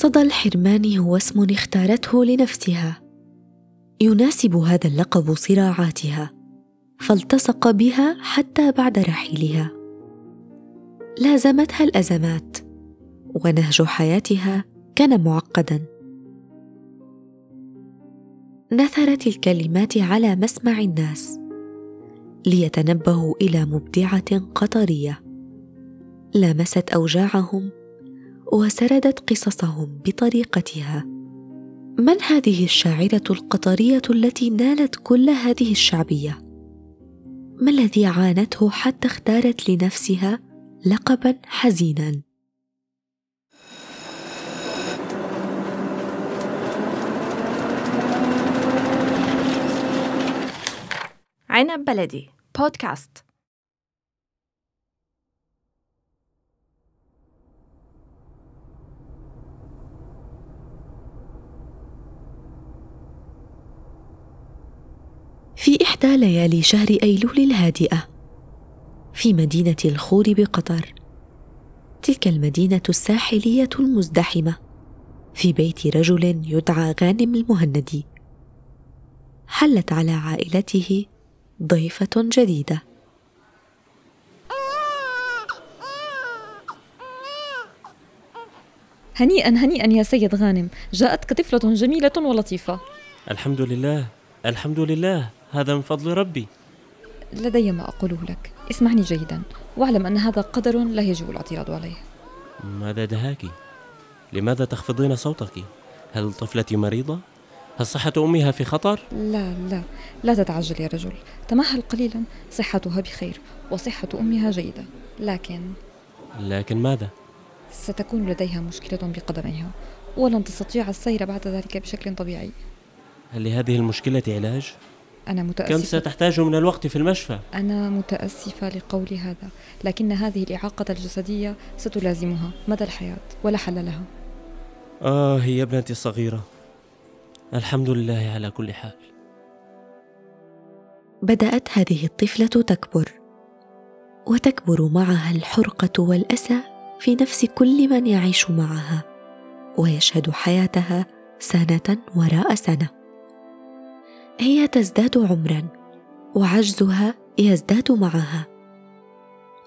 صدى الحرمان هو اسم اختارته لنفسها، يناسب هذا اللقب صراعاتها، فالتصق بها حتى بعد رحيلها. لازمتها الأزمات، ونهج حياتها كان معقداً. نثرت الكلمات على مسمع الناس ليتنبهوا إلى مبدعة قطرية، لامست أوجاعهم وسردت قصصهم بطريقتها. من هذه الشاعرة القطرية التي نالت كل هذه الشعبية؟ ما الذي عانته حتى اختارت لنفسها لقباً حزيناً؟ عنب بلدي بودكاست. في إحدى ليالي شهر أيلول الهادئة في مدينة الخوري بقطر، تلك المدينة الساحلية المزدحمة، في بيت رجل يدعى غانم المهندي، حلت على عائلته ضيفة جديدة. هنيئا هنيئا يا سيد غانم، جاءتك طفلة جميلة ولطيفة. الحمد لله الحمد لله، هذا من فضل ربي. لدي ما أقوله لك، اسمعني جيدا واعلم أن هذا قدر لا يجب الاعتراض عليه. ماذا دهاك؟ لماذا تخفضين صوتك؟ هل طفلتي مريضة؟ هل صحة أمها في خطر؟ لا تتعجل يا رجل، تمهل قليلا، صحتها بخير وصحة أمها جيدة، لكن ماذا؟ ستكون لديها مشكلة بقدميها ولن تستطيع السير بعد ذلك بشكل طبيعي. هل لهذه المشكلة علاج؟ أنا متأسفة. كم ستحتاج من الوقت في المشفى؟ أنا متأسفة لقول هذا، لكن هذه الإعاقة الجسدية ستلازمها مدى الحياة ولا حل لها. هي ابنتي الصغيرة. الحمد لله على كل حال. بدأت هذه الطفلة تكبر، وتكبر معها الحرقة والأسى في نفس كل من يعيش معها، ويشهد حياتها سنة وراء سنة. هي تزداد عمراً وعجزها يزداد معها.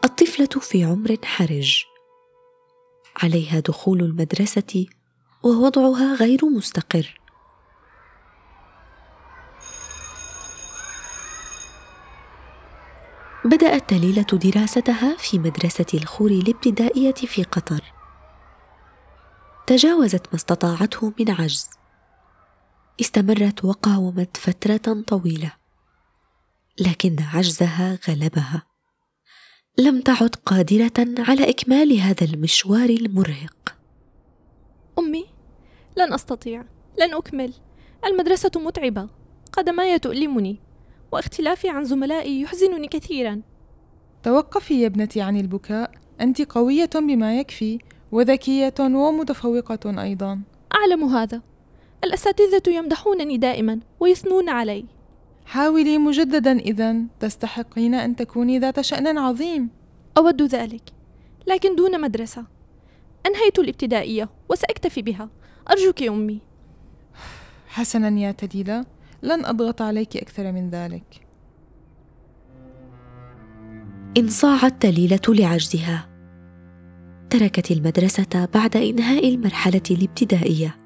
الطفلة في عمر حرج، عليها دخول المدرسة ووضعها غير مستقر. بدأت تليلة دراستها في مدرسة الخوري الابتدائية في قطر. تجاوزت ما استطاعته من عجز، استمرت وقاومت فترة طويلة، لكن عجزها غلبها. لم تعد قادرة على إكمال هذا المشوار المرهق. أمي، لن أستطيع، لن أكمل، المدرسة متعبة، قدماي تؤلمني، واختلافي عن زملائي يحزنني كثيرا. توقفي يا ابنتي عن البكاء، أنت قوية بما يكفي وذكية ومتفوقة أيضا. أعلم هذا، الأساتذة يمدحونني دائما ويثنون علي. حاولي مجددا إذن، تستحقين أن تكوني ذات شأن عظيم. أود ذلك، لكن دون مدرسة. أنهيت الابتدائية وسأكتفي بها، أرجوك يا أمي. حسنا يا تليلة، لن أضغط عليك أكثر من ذلك. انصاعت تليلة لعجزها، تركت المدرسة بعد إنهاء المرحلة الابتدائية.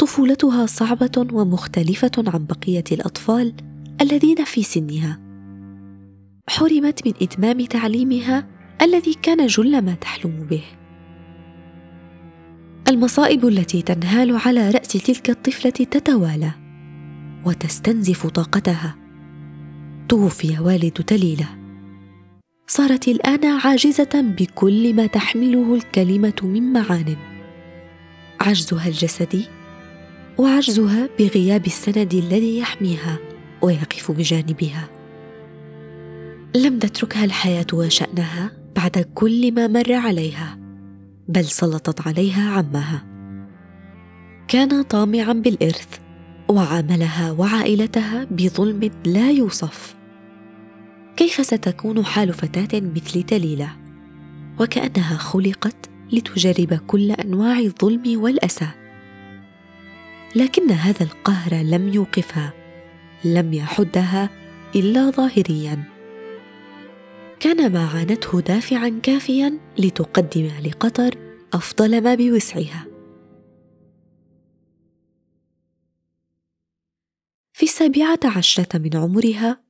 طفولتها صعبة ومختلفة عن بقية الأطفال الذين في سنها. حرمت من إتمام تعليمها الذي كان جل ما تحلم به. المصائب التي تنهال على رأس تلك الطفلة تتوالى وتستنزف طاقتها. توفي والد تليلة، صارت الآن عاجزة بكل ما تحمله الكلمة من معان. عجزها الجسدي وعجزها بغياب السند الذي يحميها ويقف بجانبها. لم تتركها الحياة وشأنها بعد كل ما مر عليها، بل سلطت عليها عمها. كان طامعا بالإرث وعاملها وعائلتها بظلم لا يوصف. كيف ستكون حال فتاة مثل تليلة وكأنها خلقت لتجرب كل أنواع الظلم والأسى، لكن هذا القهر لم يوقفها، لم يحدها إلا ظاهرياً. كان ما عانته دافعاً كافياً لتقدم لقطر أفضل ما بوسعها. في 17 من عمرها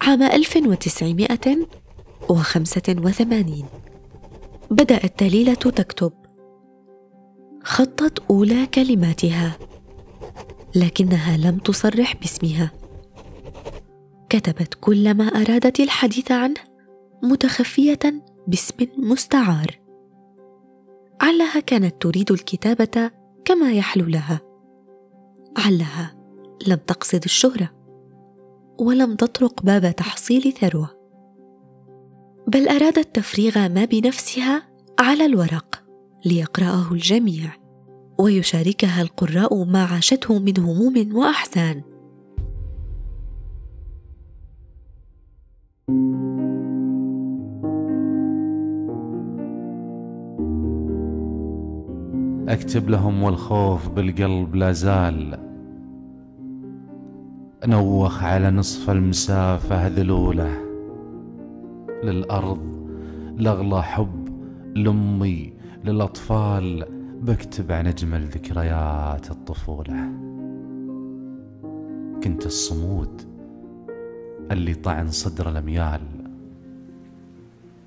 عام 1985 بدأت تليلة تكتب. خطت أولى كلماتها لكنها لم تصرح باسمها. كتبت كل ما أرادت الحديث عنه متخفية باسم مستعار. علها كانت تريد الكتابة كما يحلو لها، علها لم تقصد الشهرة ولم تطرق باب تحصيل ثروة، بل أرادت تفريغ ما بنفسها على الورق ليقرأه الجميع ويشاركها القراء ما عاشته من هموم وأحزان. أكتب لهم والخوف بالقلب لازال، نوخ على نصف المسافة ذلوله، للأرض لغلى حب، لأمي، للأطفال، بكتب عن أجمل ذكريات الطفولة. كنت الصمود اللي طعن صدر الأميال،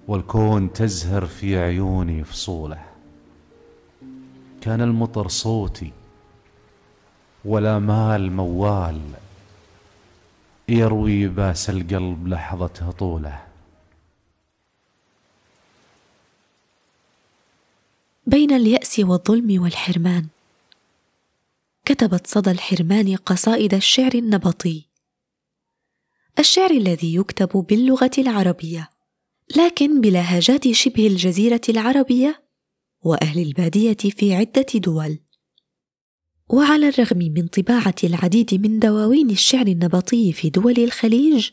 والكون تزهر في عيوني فصوله. كان المطر صوتي والآمال موال، يروي باس القلب لحظة هطوله. بين اليأس والظلم والحرمان كتبت صدى الحرمان قصائد الشعر النبطي، الشعر الذي يكتب باللغة العربية لكن بلهجات شبه الجزيرة العربية وأهل البادية في عدة دول. وعلى الرغم من طباعة العديد من دواوين الشعر النبطي في دول الخليج،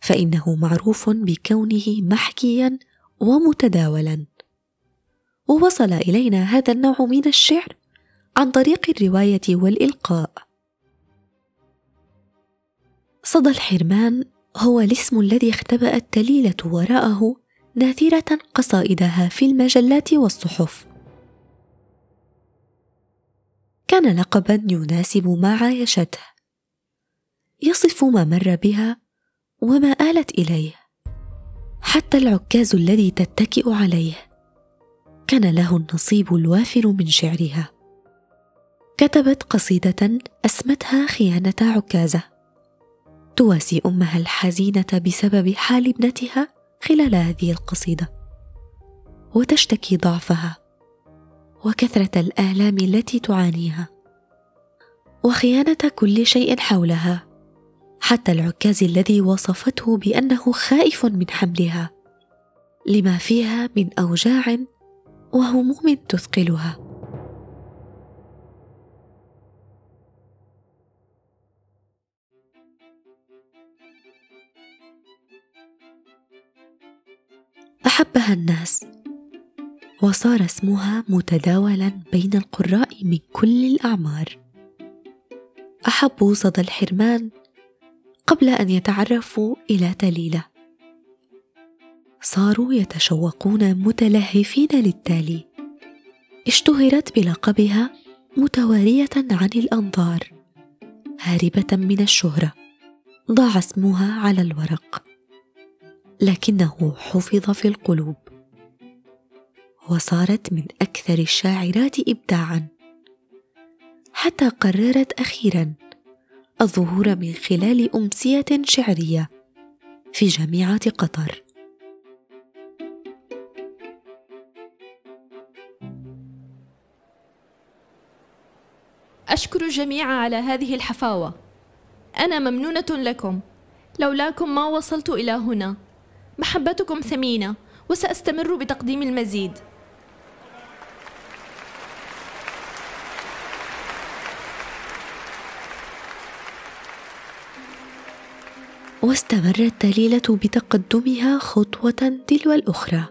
فإنه معروف بكونه محكياً ومتداولاً، ووصل إلينا هذا النوع من الشعر عن طريق الرواية والإلقاء. صدى الحرمان هو الاسم الذي اختبأت تليلة وراءه ناثرة قصائدها في المجلات والصحف. كان لقباً يناسب ما عايشته، يصف ما مر بها وما آلت إليه. حتى العكاز الذي تتكئ عليه كان له النصيب الوافر من شعرها. كتبت قصيدة أسمتها خيانة عكازة، تواسي أمها الحزينة بسبب حال ابنتها خلال هذه القصيدة، وتشتكي ضعفها وكثرة الآلام التي تعانيها وخيانة كل شيء حولها، حتى العكاز الذي وصفته بأنه خائف من حملها لما فيها من أوجاع وهموم تثقلها. أحبها الناس وصار اسمها متداولا بين القراء من كل الأعمار. أحبوا صدى الحرمان قبل أن يتعرفوا إلى تليلة، صاروا يتشوقون متلهفين للتالي. اشتهرت بلقبها متوارية عن الأنظار، هاربة من الشهرة. ضاع اسمها على الورق لكنه حفظ في القلوب، وصارت من أكثر الشاعرات إبداعاً، حتى قررت أخيراً الظهور من خلال أمسية شعرية في جامعة قطر. أشكر الجميع على هذه الحفاوة، أنا ممنونة لكم، لولاكم ما وصلت إلى هنا. محبتكم ثمينة وسأستمر بتقديم المزيد. واستمرت تليلة بتقدمها خطوة تلو الأخرى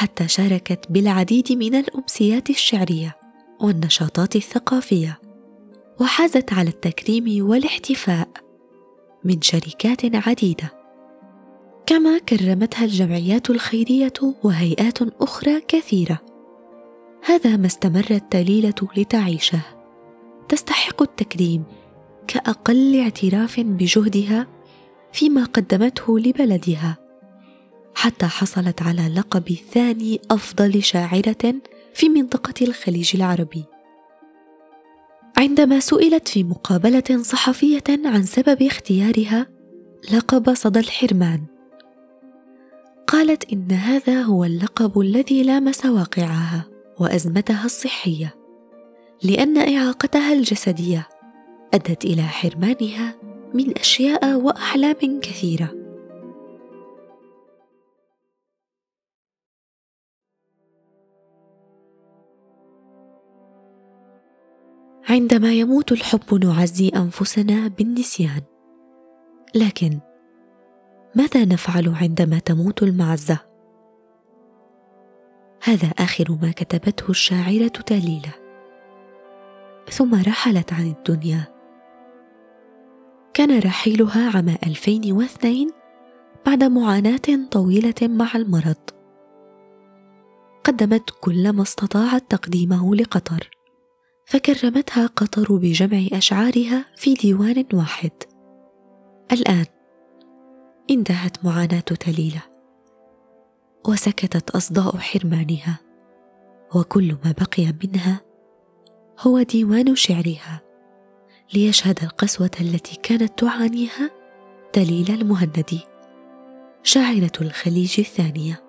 حتى شاركت بالعديد من الأمسيات الشعرية والنشاطات الثقافية، وحازت على التكريم والاحتفاء من شركات عديدة، كما كرمتها الجمعيات الخيرية وهيئات أخرى كثيرة. هذا ما استمرت تليلة لتعيشه، تستحق التكريم كأقل اعتراف بجهدها فيما قدمته لبلدها، حتى حصلت على لقب ثاني أفضل شاعرة في منطقة الخليج العربي. عندما سئلت في مقابلة صحفية عن سبب اختيارها لقب صدى الحرمان، قالت إن هذا هو اللقب الذي لامس واقعها وأزمتها الصحية، لأن إعاقتها الجسدية أدت إلى حرمانها من أشياء وأحلام كثيرة. عندما يموت الحب نعزي أنفسنا بالنسيان، لكن ماذا نفعل عندما تموت المعزة؟ هذا آخر ما كتبته الشاعرة تليلة، ثم رحلت عن الدنيا. كان رحيلها عام 2002 بعد معاناة طويلة مع المرض. قدمت كل ما استطاعت تقديمه لقطر، فكرمتها قطر بجمع أشعارها في ديوان واحد. الآن انتهت معاناة تليلة، وسكتت أصداء حرمانها، وكل ما بقي منها هو ديوان شعرها ليشهد القسوة التي كانت تعانيها تليلة المهندي، شاعرة الخليج الثانية.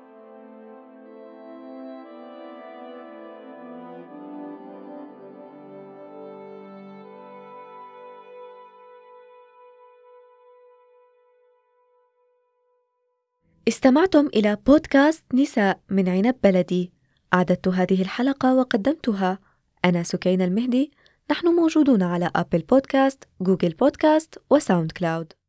استمعتم إلى بودكاست نساء من عنب بلدي. أعددت هذه الحلقة وقدمتها أنا سكينة المهدي. نحن موجودون على أبل بودكاست، جوجل بودكاست، وساوند كلاود.